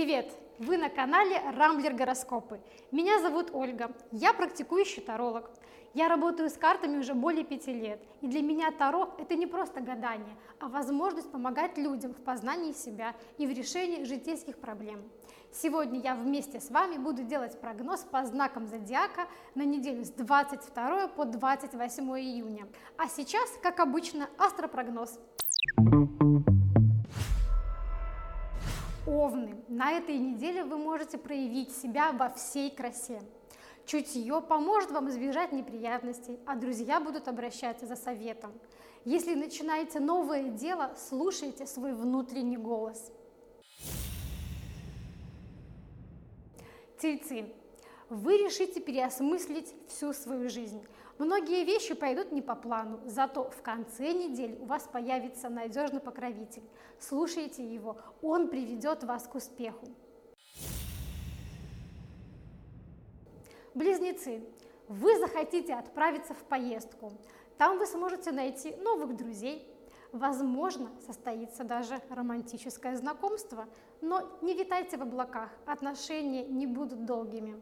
Привет! Вы на канале Рамблер Гороскопы. Меня зовут Ольга, я практикующий таролог. Я работаю с картами уже более 5 лет, и для меня Таро – это не просто гадание, а возможность помогать людям в познании себя и в решении житейских проблем. Сегодня я вместе с вами буду делать прогноз по знакам зодиака на неделю с 22 по 28 июня. А сейчас, как обычно, астропрогноз. Овны, на этой неделе вы можете проявить себя во всей красе. Чутье поможет вам избежать неприятностей, а друзья будут обращаться за советом. Если начинаете новое дело, слушайте свой внутренний голос. Тельцы, вы решите переосмыслить всю свою жизнь. Многие вещи пойдут не по плану, зато в конце недели у вас появится надежный покровитель. Слушайте его, он приведет вас к успеху. Близнецы, вы захотите отправиться в поездку. Там вы сможете найти новых друзей. Возможно, состоится даже романтическое знакомство, но не витайте в облаках, отношения не будут долгими.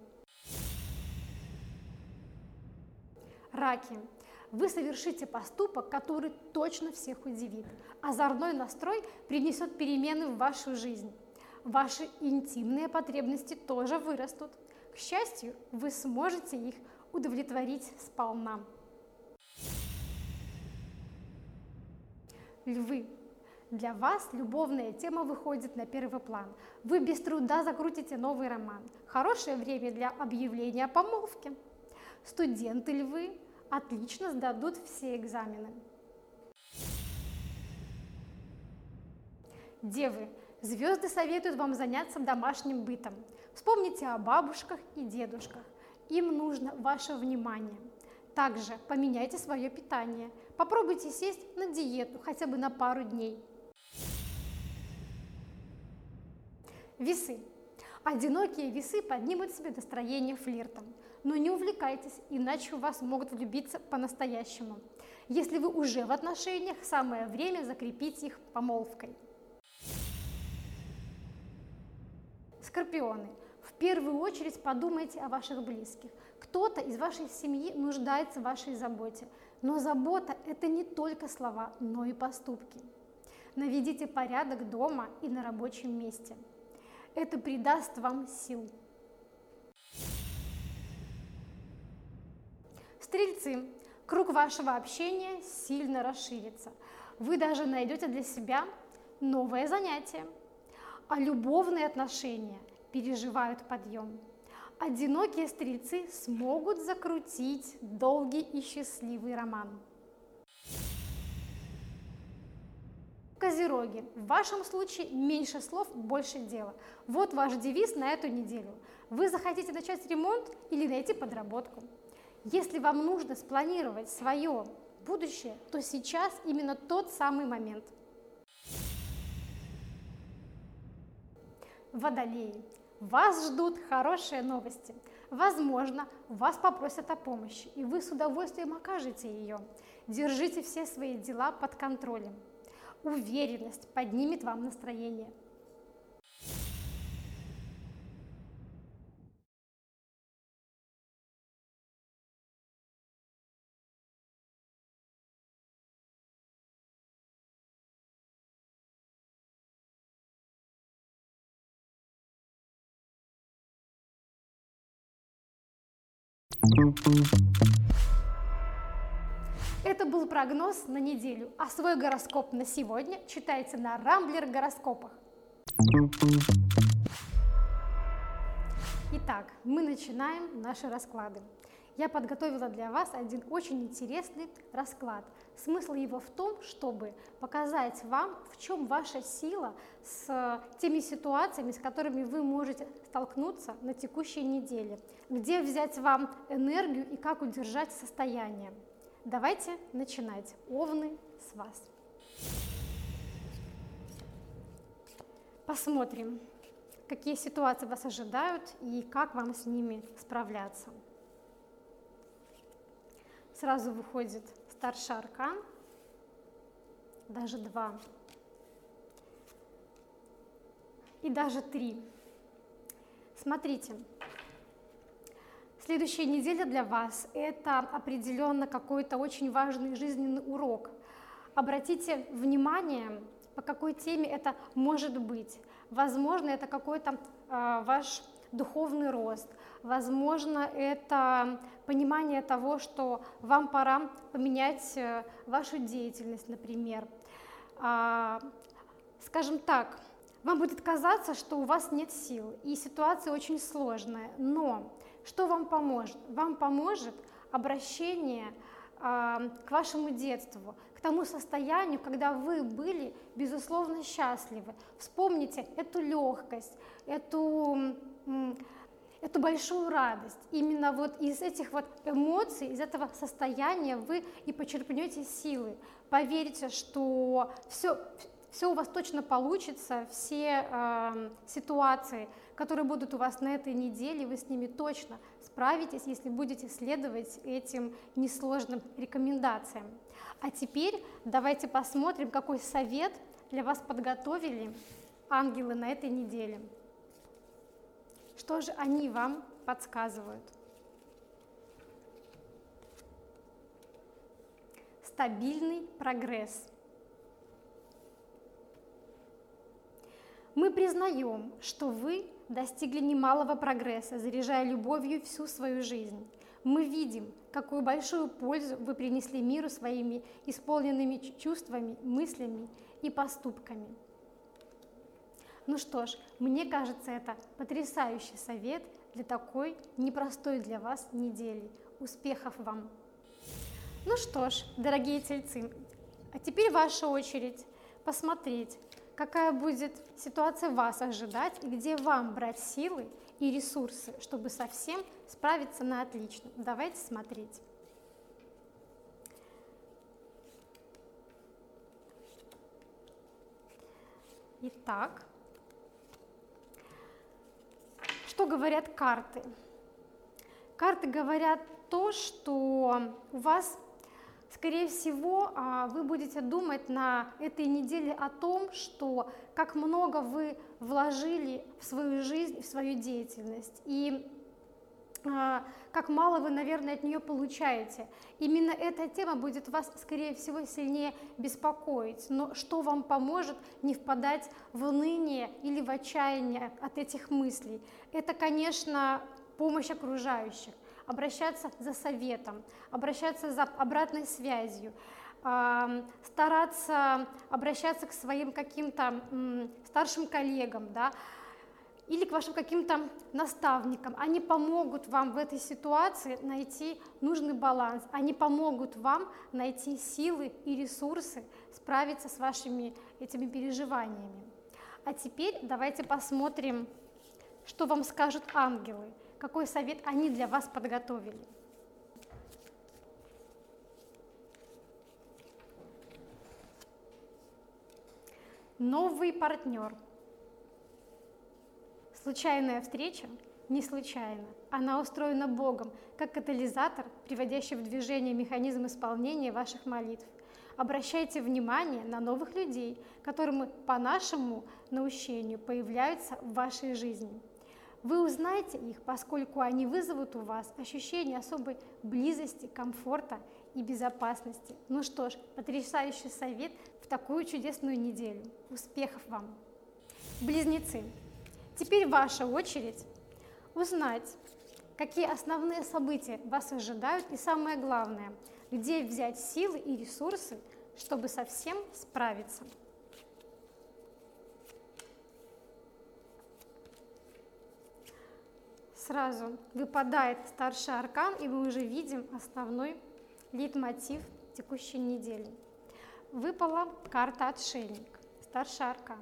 Раки, вы совершите поступок, который точно всех удивит. Озорной настрой принесет перемены в вашу жизнь. Ваши интимные потребности тоже вырастут. К счастью, вы сможете их удовлетворить сполна. Львы, для вас любовная тема выходит на первый план. Вы без труда закрутите новый роман. Хорошее время для объявления о помолвке. Студенты львы отлично сдадут все экзамены. Девы, звезды советуют вам заняться домашним бытом. Вспомните о бабушках и дедушках. Им нужно ваше внимание. Также поменяйте свое питание. Попробуйте сесть на диету хотя бы на пару дней. Весы. Одинокие весы поднимут себе настроение флиртом. Но не увлекайтесь, иначе в вас могут влюбиться по-настоящему. Если вы уже в отношениях, самое время закрепить их помолвкой. Скорпионы, в первую очередь подумайте о ваших близких. Кто-то из вашей семьи нуждается в вашей заботе. Но забота – это не только слова, но и поступки. Наведите порядок дома и на рабочем месте. Это придаст вам сил. Стрельцы, круг вашего общения сильно расширится. Вы даже найдете для себя новое занятие. А любовные отношения переживают подъем. Одинокие стрельцы смогут закрутить долгий и счастливый роман. Козероги, в вашем случае меньше слов, больше дела. Вот ваш девиз на эту неделю. Вы захотите начать ремонт или найти подработку. Если вам нужно спланировать свое будущее, то сейчас именно тот самый момент. Водолеи, вас ждут хорошие новости. Возможно, вас попросят о помощи, и вы с удовольствием окажете ее. Держите все свои дела под контролем. Уверенность поднимет вам настроение. Это был прогноз на неделю, а свой гороскоп на сегодня читайте на Рамблер Гороскопах. Итак, мы начинаем наши расклады. Я подготовила для вас один очень интересный расклад. Смысл его в том, чтобы показать вам, в чем ваша сила с теми ситуациями, с которыми вы можете столкнуться на текущей неделе, где взять вам энергию и как удержать состояние. Давайте начинать. Овны, с вас. Посмотрим, какие ситуации вас ожидают и как вам с ними справляться. Сразу выходит старший аркан, даже 2 и даже 3. Смотрите, следующая неделя для вас – это определенно какой-то очень важный жизненный урок. Обратите внимание, по какой теме это может быть. Возможно, это какой-то ваш духовный рост, возможно, это понимание того, что вам пора поменять вашу деятельность, например. Скажем так, вам будет казаться, что у вас нет сил, и ситуация очень сложная, но что вам поможет? Вам поможет обращение к вашему детству, к тому состоянию, когда вы были, безусловно, счастливы. Вспомните эту легкость, эту большую радость. Именно вот из этих вот эмоций, из этого состояния вы и почерпнете силы. Поверьте, что все у вас точно получится, все ситуации, которые будут у вас на этой неделе, вы с ними точно справитесь, если будете следовать этим несложным рекомендациям. А теперь давайте посмотрим, какой совет для вас подготовили ангелы на этой неделе. Что же они вам подсказывают? Стабильный прогресс. Мы признаем, что вы достигли немалого прогресса, заряжая любовью всю свою жизнь. Мы видим, какую большую пользу вы принесли миру своими исполненными чувствами, мыслями и поступками. Ну что ж, мне кажется, это потрясающий совет для такой непростой для вас недели. Успехов вам! Ну что ж, дорогие тельцы, а теперь ваша очередь посмотреть, какая будет ситуация вас ожидать и где вам брать силы и ресурсы, чтобы совсем справиться на отлично. Давайте смотреть. Итак, что говорят карты? Карты говорят то, что у вас, скорее всего, вы будете думать на этой неделе о том, что как много вы вложили в свою жизнь, в свою деятельность, и как мало вы, наверное, от нее получаете. Именно эта тема будет вас, скорее всего, сильнее беспокоить. Но что вам поможет не впадать в уныние или в отчаяние от этих мыслей? Это, конечно, помощь окружающих. Обращаться за советом, обращаться за обратной связью, стараться обращаться к своим каким-то старшим коллегам, да, или к вашим каким-то наставникам. Они помогут вам в этой ситуации найти нужный баланс, они помогут вам найти силы и ресурсы справиться с вашими этими переживаниями. А теперь давайте посмотрим, что вам скажут ангелы, какой совет они для вас подготовили. Новый партнер. Случайная встреча не случайна. Она устроена Богом, как катализатор, приводящий в движение механизм исполнения ваших молитв. Обращайте внимание на новых людей, которые по нашему наущению появляются в вашей жизни. Вы узнаете их, поскольку они вызовут у вас ощущение особой близости, комфорта и безопасности. Ну что ж, потрясающий совет в такую чудесную неделю. Успехов вам! Близнецы, теперь ваша очередь узнать, какие основные события вас ожидают и самое главное, где взять силы и ресурсы, чтобы совсем справиться. Сразу выпадает старший аркан, и мы уже видим основной лейтмотив текущей недели. Выпала карта «Отшельник», старший аркан.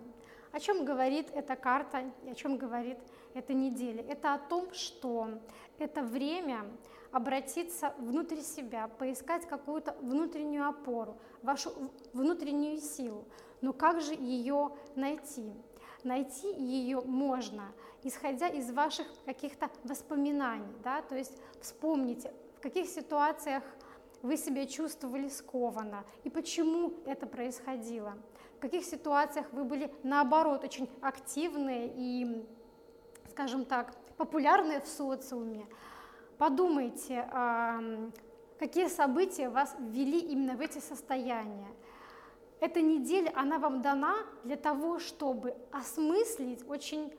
О чем говорит эта карта и о чем говорит эта неделя? Это о том, что это время обратиться внутрь себя, поискать какую-то внутреннюю опору, вашу внутреннюю силу. Но как же ее найти? Найти ее можно, исходя из ваших каких-то воспоминаний, да, то есть вспомните, в каких ситуациях вы себя чувствовали скованно и почему это происходило, в каких ситуациях вы были, наоборот, очень активны и, скажем так, популярные в социуме. Подумайте, какие события вас ввели именно в эти состояния. Эта неделя, она вам дана для того, чтобы осмыслить очень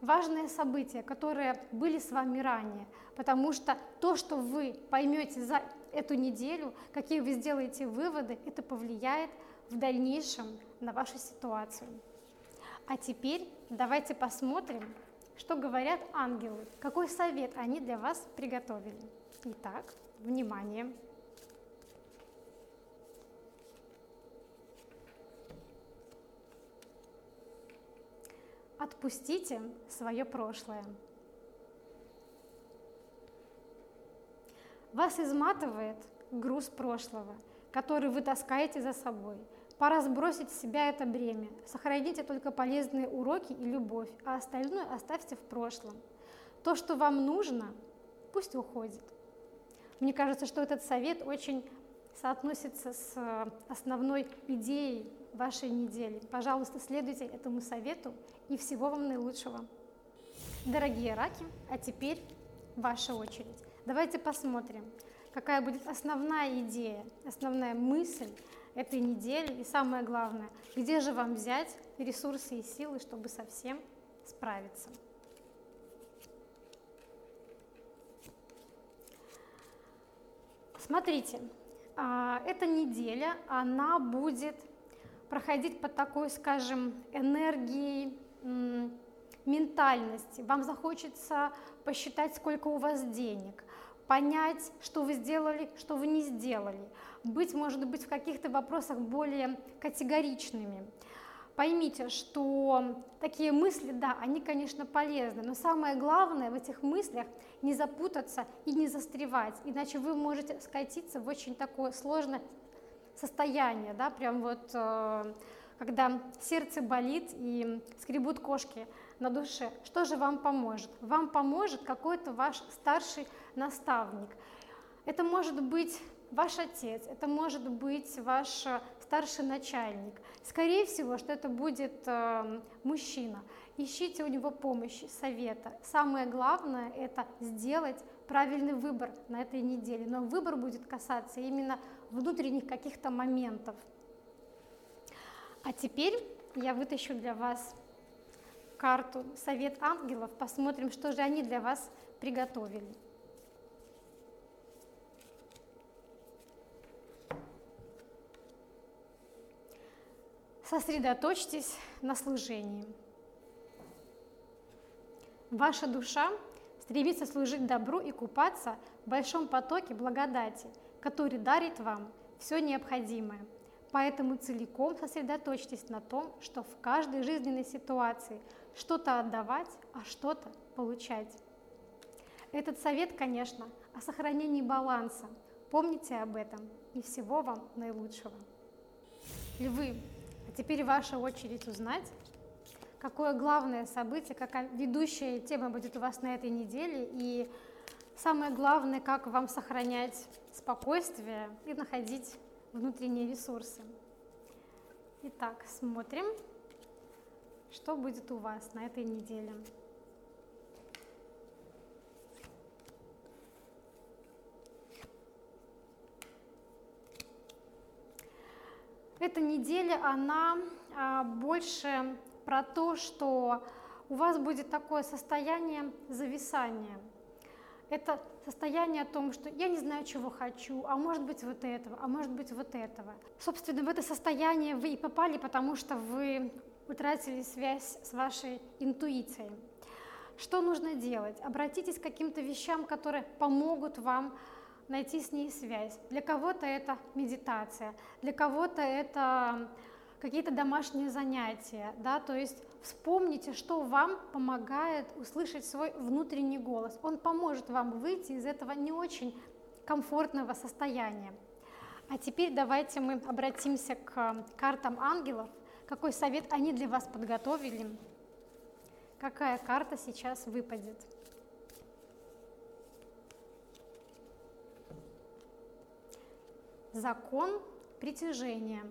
важные события, которые были с вами ранее, потому что то, что вы поймете за эту неделю, какие вы сделаете выводы, это повлияет в дальнейшем на вашу ситуацию. А теперь давайте посмотрим, что говорят ангелы, какой совет они для вас приготовили. Итак, внимание! Отпустите свое прошлое. Вас изматывает груз прошлого, который вы таскаете за собой. Пора сбросить с себя это бремя. Сохраните только полезные уроки и любовь, а остальное оставьте в прошлом. То, что вам нужно, пусть уходит. Мне кажется, что этот совет очень соотносится с основной идеей вашей недели. Пожалуйста, следуйте этому совету, и всего вам наилучшего. Дорогие раки, а теперь ваша очередь. Давайте посмотрим, какая будет основная идея, основная мысль этой недели, и самое главное, где же вам взять ресурсы и силы, чтобы со всем справиться. Смотрите, эта неделя, она будет проходить под такой, скажем, энергией ментальности. Вам захочется посчитать, сколько у вас денег, понять, что вы сделали, что вы не сделали, быть, может быть, в каких-то вопросах более категоричными. Поймите, что такие мысли, да, они, конечно, полезны, но самое главное в этих мыслях не запутаться и не застревать, иначе вы можете скатиться в очень такое сложное состояние, да, прям вот, когда сердце болит и скребут кошки на душе. Что же вам поможет? Вам поможет какой-то ваш старший наставник. Это может быть ваш отец, это может быть ваш старший начальник. Скорее всего, что это будет мужчина. Ищите у него помощи, совета. Самое главное – это сделать правильный выбор на этой неделе. Но выбор будет касаться именно внутренних каких-то моментов. А теперь я вытащу для вас карту «Совет ангелов». Посмотрим, что же они для вас приготовили. Сосредоточьтесь на служении. Ваша душа стремится служить добру и купаться в большом потоке благодати, который дарит вам все необходимое. Поэтому целиком сосредоточьтесь на том, что в каждой жизненной ситуации что-то отдавать, а что-то получать. Этот совет, конечно, о сохранении баланса. Помните об этом, и всего вам наилучшего. Львы, а теперь ваша очередь узнать, какое главное событие, какая ведущая тема будет у вас на этой неделе, и самое главное, как вам сохранять спокойствие и находить внутренние ресурсы. Итак, смотрим, что будет у вас на этой неделе. Эта неделя, она больше про то, что у вас будет такое состояние зависания. Это состояние о том, что я не знаю, чего хочу, а может быть вот этого, а может быть вот этого. Собственно, в это состояние вы и попали, потому что вы утратили связь с вашей интуицией. Что нужно делать? Обратитесь к каким-то вещам, которые помогут вам найти с ней связь. Для кого-то это медитация, для кого-то это какие-то домашние занятия, да, то есть вспомните, что вам помогает услышать свой внутренний голос. Он поможет вам выйти из этого не очень комфортного состояния. А теперь давайте мы обратимся к картам ангелов. Какой совет они для вас подготовили? Какая карта сейчас выпадет? Закон притяжения.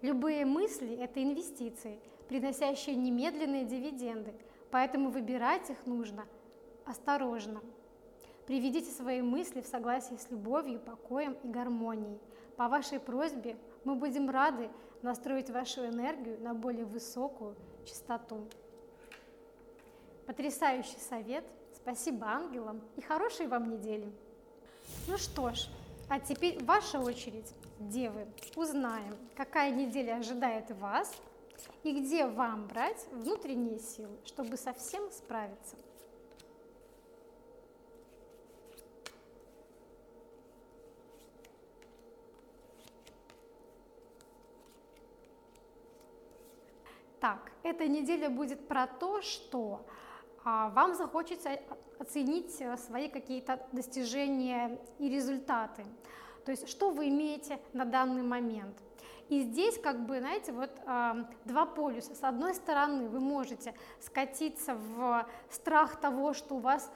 Любые мысли – это инвестиции, приносящие немедленные дивиденды, поэтому выбирать их нужно осторожно. Приведите свои мысли в согласии с любовью, покоем и гармонией. По вашей просьбе мы будем рады настроить вашу энергию на более высокую частоту. Потрясающий совет, спасибо ангелам и хорошей вам недели. Ну что ж, а теперь ваша очередь, девы. Узнаем, какая неделя ожидает вас и где вам брать внутренние силы, чтобы со всем справиться. Так, эта неделя будет про то, что вам захочется оценить свои какие-то достижения и результаты, то есть что вы имеете на данный момент. И здесь, как бы, знаете, вот два полюса. С одной стороны, вы можете скатиться в страх того, что у вас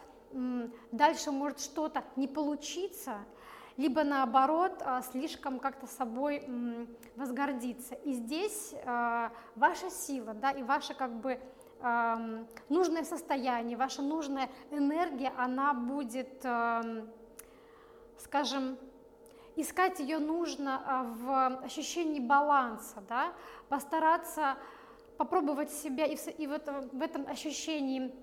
дальше может что-то не получиться, либо наоборот слишком как-то собой возгордиться. И здесь ваша сила, да, и ваше как бы нужное состояние, ваша нужная энергия, она будет, скажем, искать ее нужно в ощущении баланса, да, постараться попробовать себя и вот в этом ощущении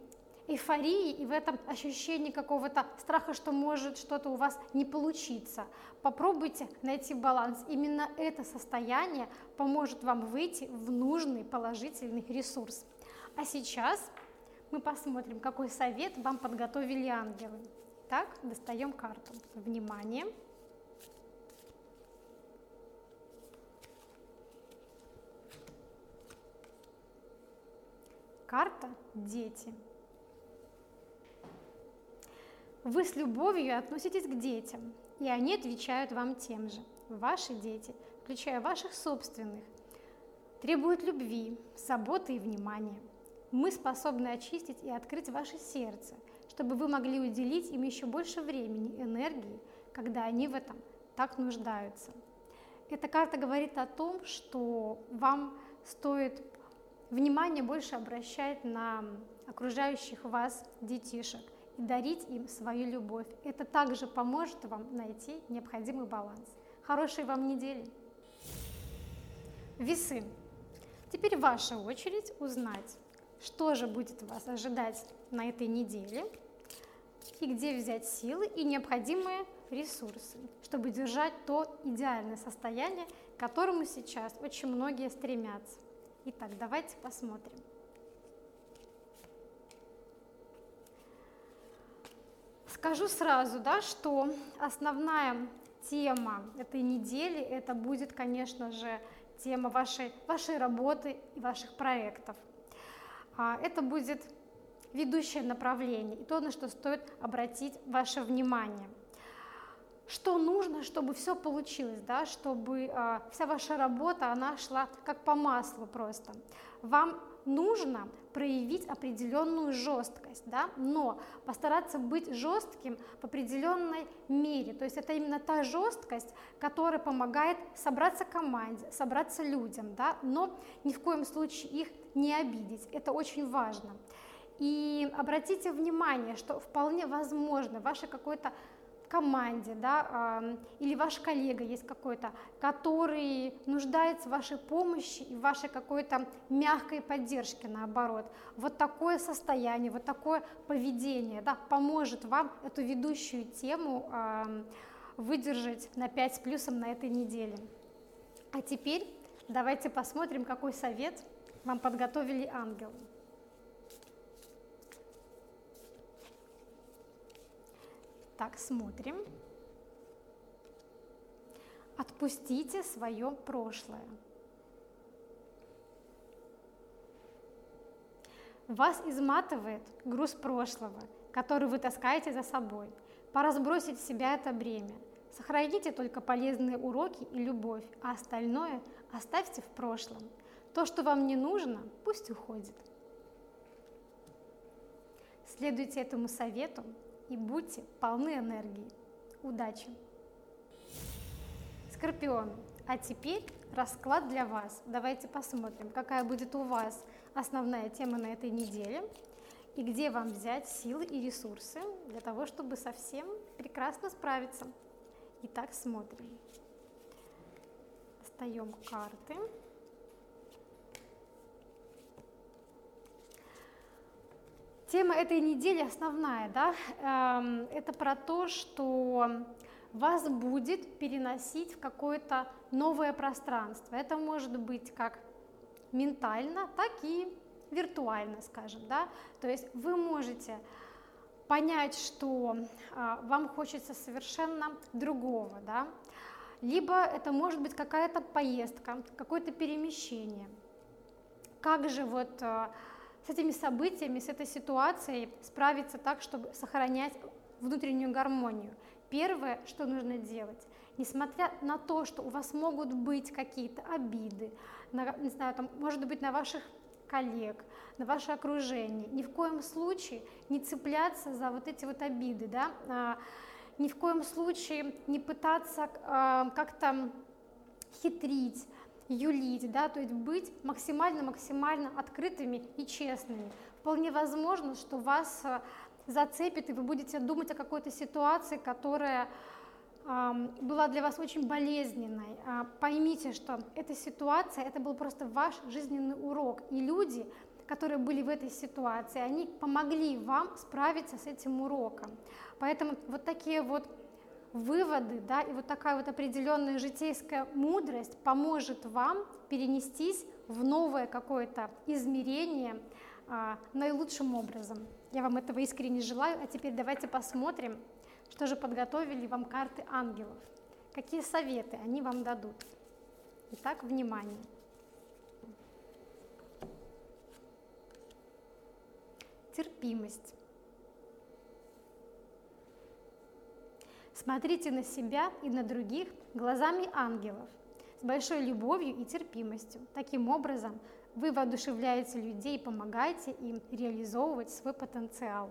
эйфории и в этом ощущении какого-то страха, что может что-то у вас не получиться. Попробуйте найти баланс. Именно это состояние поможет вам выйти в нужный положительный ресурс. А сейчас мы посмотрим, какой совет вам подготовили ангелы. Так, достаем карту. Внимание! Карта «Дети». Вы с любовью относитесь к детям, и они отвечают вам тем же. Ваши дети, включая ваших собственных, требуют любви, заботы и внимания. Мы способны очистить и открыть ваше сердце, чтобы вы могли уделить им еще больше времени, энергии, когда они в этом так нуждаются. Эта карта говорит о том, что вам стоит внимание больше обращать на окружающих вас детишек. Дарить им свою любовь. Это также поможет вам найти необходимый баланс. Хорошей вам недели. Весы. Теперь ваша очередь узнать, что же будет вас ожидать на этой неделе и где взять силы и необходимые ресурсы, чтобы держать то идеальное состояние, к которому сейчас очень многие стремятся. Итак, давайте посмотрим. Скажу сразу, да, что основная тема этой недели это будет, конечно же, тема вашей работы и ваших проектов. Это будет ведущее направление и то, на что стоит обратить ваше внимание. Что нужно, чтобы все получилось, да, чтобы вся ваша работа она шла как по маслу просто. Вам нужно проявить определенную жесткость, да, но постараться быть жестким в определенной мере. То есть это именно та жесткость, которая помогает собраться команде, собраться людям, да, но ни в коем случае их не обидеть. Это очень важно. И обратите внимание, что вполне возможно в вашей какой-то команде, да, или ваш коллега есть какой-то, который нуждается в вашей помощи и в вашей какой-то мягкой поддержке, наоборот. Вот такое состояние, вот такое поведение, да, поможет вам эту ведущую тему выдержать на 5 с плюсом на этой неделе. А теперь давайте посмотрим, какой совет вам подготовили ангелы. Так, смотрим. Отпустите свое прошлое. Вас изматывает груз прошлого, который вы таскаете за собой. Пора сбросить с себя это бремя. Сохраните только полезные уроки и любовь, а остальное оставьте в прошлом. То, что вам не нужно, пусть уходит. Следуйте этому совету. И будьте полны энергии. Удачи! Скорпион, А теперь расклад для вас. Давайте посмотрим, какая будет у вас основная тема на этой неделе и где вам взять силы и ресурсы для того, чтобы совсем прекрасно справиться. Итак, смотрим. Достаем карты. Тема этой недели основная, да? Это про то, что вас будет переносить в какое-то новое пространство. Это может быть как ментально, так и виртуально, скажем, да? То есть вы можете понять, что вам хочется совершенно другого, да? Либо это может быть какая-то поездка, какое-то перемещение. Как же вот с этими событиями, с этой ситуацией справиться так, чтобы сохранять внутреннюю гармонию? Первое, что нужно делать, несмотря на то, что у вас могут быть какие-то обиды, на, не знаю, там, может быть, на ваших коллег, на ваше окружение, ни в коем случае не цепляться за вот эти вот обиды, да? Ни в коем случае не пытаться как-то хитрить, юлить, да, то есть быть максимально открытыми и честными. Вполне возможно, что вас зацепит, и вы будете думать о какой-то ситуации, которая была для вас очень болезненной. Поймите, что эта ситуация, это был просто ваш жизненный урок, и люди, которые были в этой ситуации, они помогли вам справиться с этим уроком. Поэтому вот такие вот выводы, да, и вот такая вот определенная житейская мудрость поможет вам перенестись в новое какое-то измерение наилучшим образом. Я вам этого искренне желаю. А теперь давайте посмотрим, что же подготовили вам карты ангелов, какие советы они вам дадут. Итак, внимание. Терпимость. Смотрите на себя и на других глазами ангелов, с большой любовью и терпимостью. Таким образом, вы воодушевляете людей, помогаете им реализовывать свой потенциал.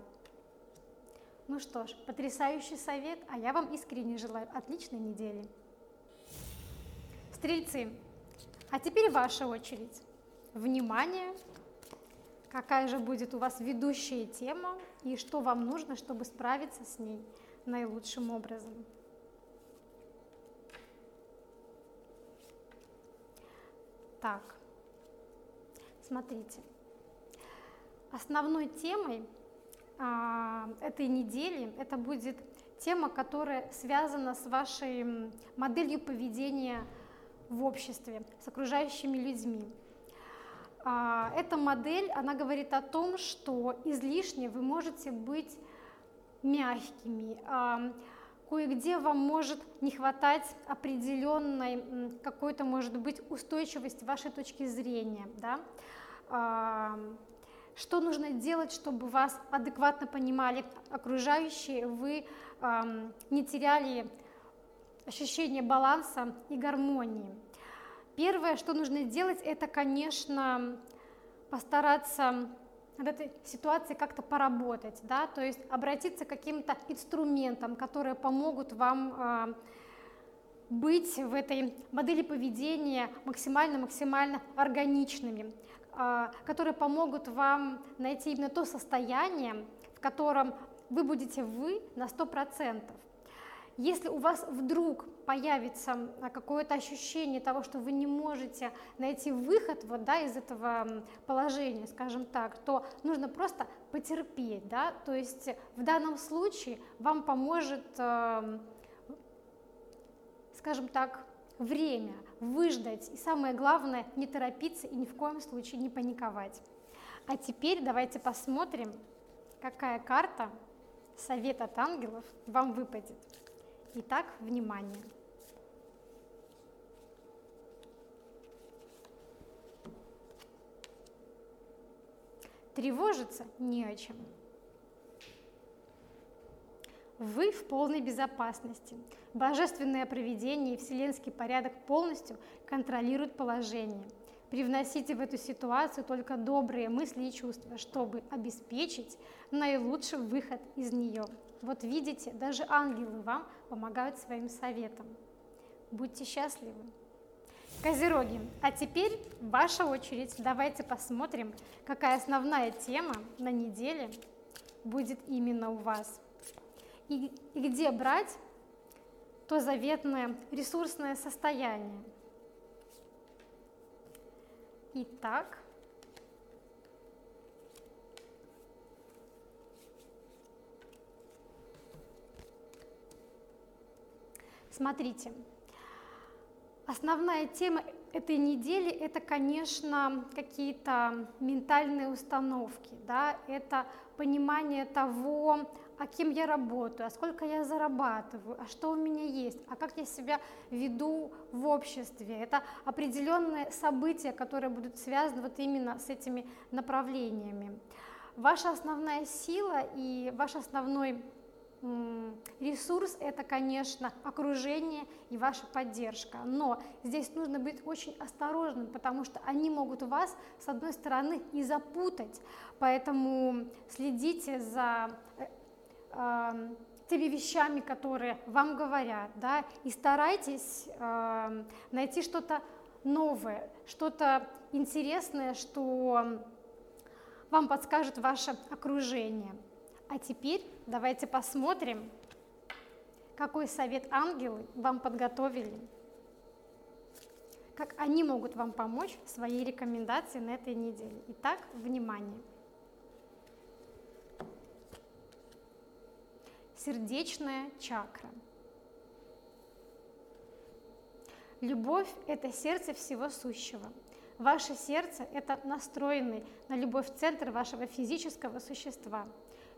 Ну что ж, потрясающий совет, а я вам искренне желаю отличной недели. Стрельцы, а теперь ваша очередь. Внимание! Какая же будет у вас ведущая тема и что вам нужно, чтобы справиться с ней наилучшим образом? Так, смотрите, основной темой этой недели это будет тема, которая связана с вашей моделью поведения в обществе, с окружающими людьми. Эта модель, она говорит о том, что излишне вы можете быть мягкими, кое-где вам может не хватать определенной какой-то, может быть, устойчивости вашей точки зрения, да? Что нужно делать, чтобы вас адекватно понимали окружающие, вы не теряли ощущение баланса и гармонии? Первое, что нужно делать, это, конечно, постараться над этой ситуацией как-то поработать, да, то есть обратиться к каким-то инструментам, которые помогут вам быть в этой модели поведения максимально органичными, которые помогут вам найти именно то состояние, в котором вы будете вы на 100%. Если у вас вдруг появится какое-то ощущение того, что вы не можете найти выход вот, да, из этого положения, скажем так, то нужно просто потерпеть, да? То есть в данном случае вам поможет, скажем так, время выждать, и самое главное, не торопиться и ни в коем случае не паниковать. А теперь давайте посмотрим, какая карта, совет от ангелов, вам выпадет. Итак, внимание. Тревожиться не о чем. Вы в полной безопасности. Божественное провидение и вселенский порядок полностью контролируют положение. Привносите в эту ситуацию только добрые мысли и чувства, чтобы обеспечить наилучший выход из нее. Вот видите, даже ангелы вам помогают своим советом. Будьте счастливы! Козероги, а теперь ваша очередь. Давайте посмотрим, какая основная тема на неделе будет именно у вас. И где брать то заветное ресурсное состояние. Итак, смотрите, основная тема этой недели — это, конечно, какие-то ментальные установки, да? Это понимание того, а кем я работаю, а сколько я зарабатываю, а что у меня есть, а как я себя веду в обществе. Это определенные события, которые будут связаны вот именно с этими направлениями. Ваша основная сила и ваш основной ресурс – это, конечно, окружение и ваша поддержка, но здесь нужно быть очень осторожным, потому что они могут вас, с одной стороны, и запутать, поэтому следите за теми вещами, которые вам говорят, да, и старайтесь найти что-то новое, что-то интересное, что вам подскажет ваше окружение. А теперь давайте посмотрим, какой совет ангелы вам подготовили, как они могут вам помочь в своей рекомендации на этой неделе. Итак, внимание. Сердечная чакра. Любовь – это сердце всего сущего. Ваше сердце – это настроенный на любовь центр вашего физического существа.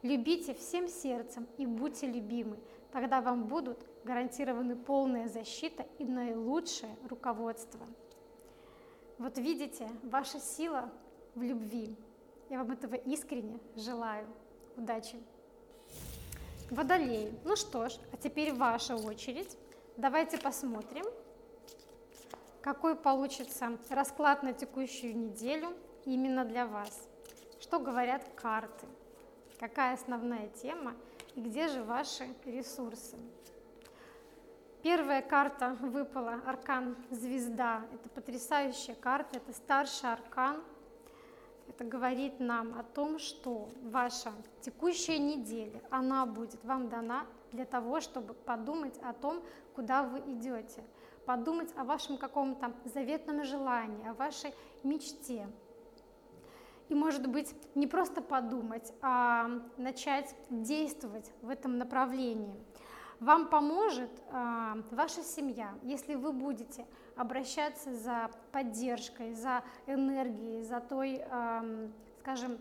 Любите всем сердцем и будьте любимы, тогда вам будут гарантированы полная защита и наилучшее руководство. Вот видите, ваша сила в любви. Я вам этого искренне желаю. Удачи! Водолеи, ну что ж, а теперь ваша очередь. Давайте посмотрим, какой получится расклад на текущую неделю именно для вас. Что говорят карты? Какая основная тема и где же ваши ресурсы? Первая карта выпала, аркан «Звезда». Это потрясающая карта, это старший аркан. Это говорит нам о том, что ваша текущая неделя, она будет вам дана для того, чтобы подумать о том, куда вы идете, подумать о вашем каком-то заветном желании, о вашей мечте. И, может быть, не просто подумать, а начать действовать в этом направлении. Вам поможет ваша семья, если вы будете обращаться за поддержкой, за энергией, за той, скажем,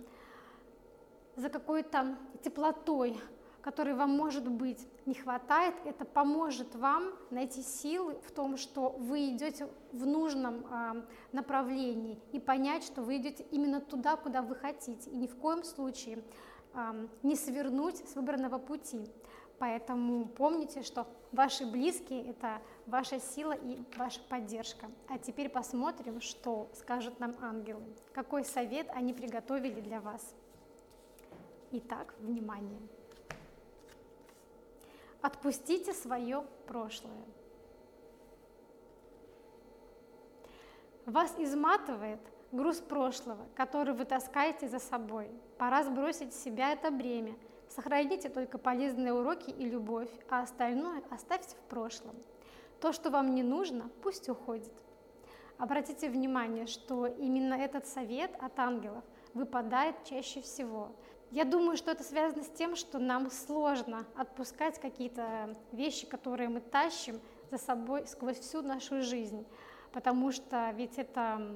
за какой-то теплотой, которой вам, может быть, не хватает. Это поможет вам найти силы в том, что вы идете в нужном направлении, и понять, что вы идете именно туда, куда вы хотите, и ни в коем случае не свернуть с выбранного пути. Поэтому помните, что ваши близкие – это ваша сила и ваша поддержка. А теперь посмотрим, что скажут нам ангелы, какой совет они приготовили для вас. Итак, внимание! Отпустите свое прошлое. Вас изматывает груз прошлого, который вы таскаете за собой. Пора сбросить с себя это бремя. Сохраните только полезные уроки и любовь, а остальное оставьте в прошлом. То, что вам не нужно, пусть уходит. Обратите внимание, что именно этот совет от ангелов выпадает чаще всего. Я думаю, что это связано с тем, что нам сложно отпускать какие-то вещи, которые мы тащим за собой сквозь всю нашу жизнь, потому что ведь это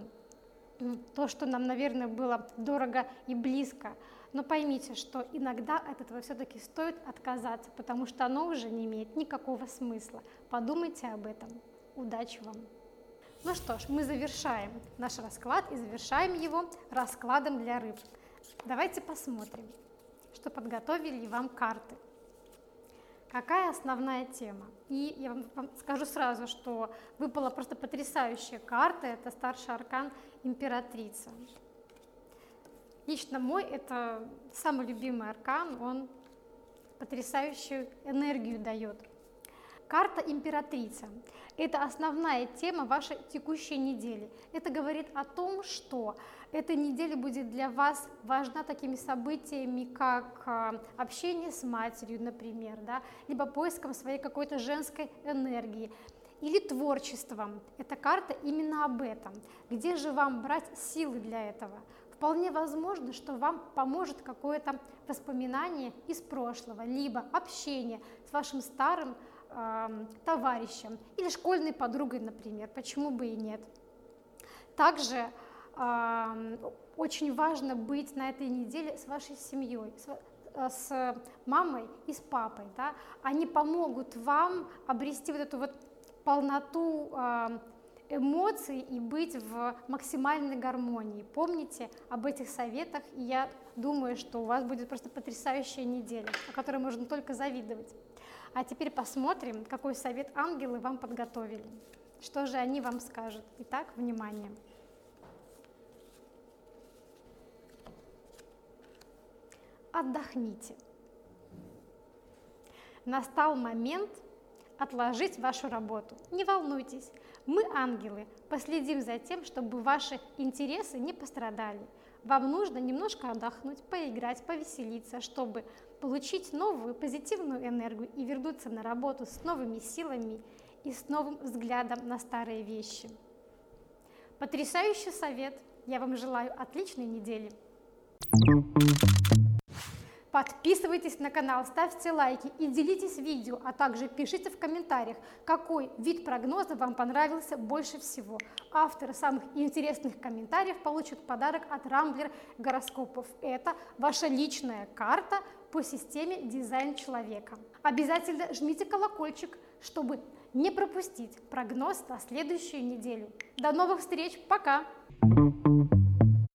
то, что нам, наверное, было дорого и близко. Но поймите, что иногда от этого все-таки стоит отказаться, потому что оно уже не имеет никакого смысла. Подумайте об этом. Удачи вам! Ну что ж, мы завершаем наш расклад и завершаем его раскладом для рыб. Давайте посмотрим, что подготовили вам карты. Какая основная тема? И я вам скажу сразу, что выпала просто потрясающая карта. Это старший аркан «Императрица». Лично мой это самый любимый аркан, он потрясающую энергию дает. Карта императрица – это основная тема вашей текущей недели. Это говорит о том, что эта неделя будет для вас важна такими событиями, как общение с матерью, например, да, либо поиском своей какой-то женской энергии, или творчеством. Эта карта именно об этом. Где же вам брать силы для этого? Вполне возможно, что вам поможет какое-то воспоминание из прошлого, либо общение с вашим старым товарищем или школьной подругой, например, почему бы и нет. Также очень важно быть на этой неделе с вашей семьей, с мамой и с папой, да? Они помогут вам обрести вот эту вот полноту эмоций и быть в максимальной гармонии. Помните об этих советах, и я думаю, что у вас будет просто потрясающая неделя, о которой можно только завидовать. А теперь посмотрим, какой совет ангелы вам подготовили. Что же они вам скажут? Итак, внимание. Отдохните. Настал момент отложить вашу работу. Не волнуйтесь, мы, ангелы, последим за тем, чтобы ваши интересы не пострадали. Вам нужно немножко отдохнуть, поиграть, повеселиться, чтобы получить новую позитивную энергию и вернуться на работу с новыми силами и с новым взглядом на старые вещи. Потрясающий совет! Я вам желаю отличной недели! Подписывайтесь на канал, ставьте лайки и делитесь видео, а также пишите в комментариях, какой вид прогноза вам понравился больше всего. Авторы самых интересных комментариев получат подарок от Рамблер Гороскопов. Это ваша личная карта по системе дизайн человека. Обязательно жмите колокольчик, чтобы не пропустить прогноз на следующую неделю. До новых встреч, пока!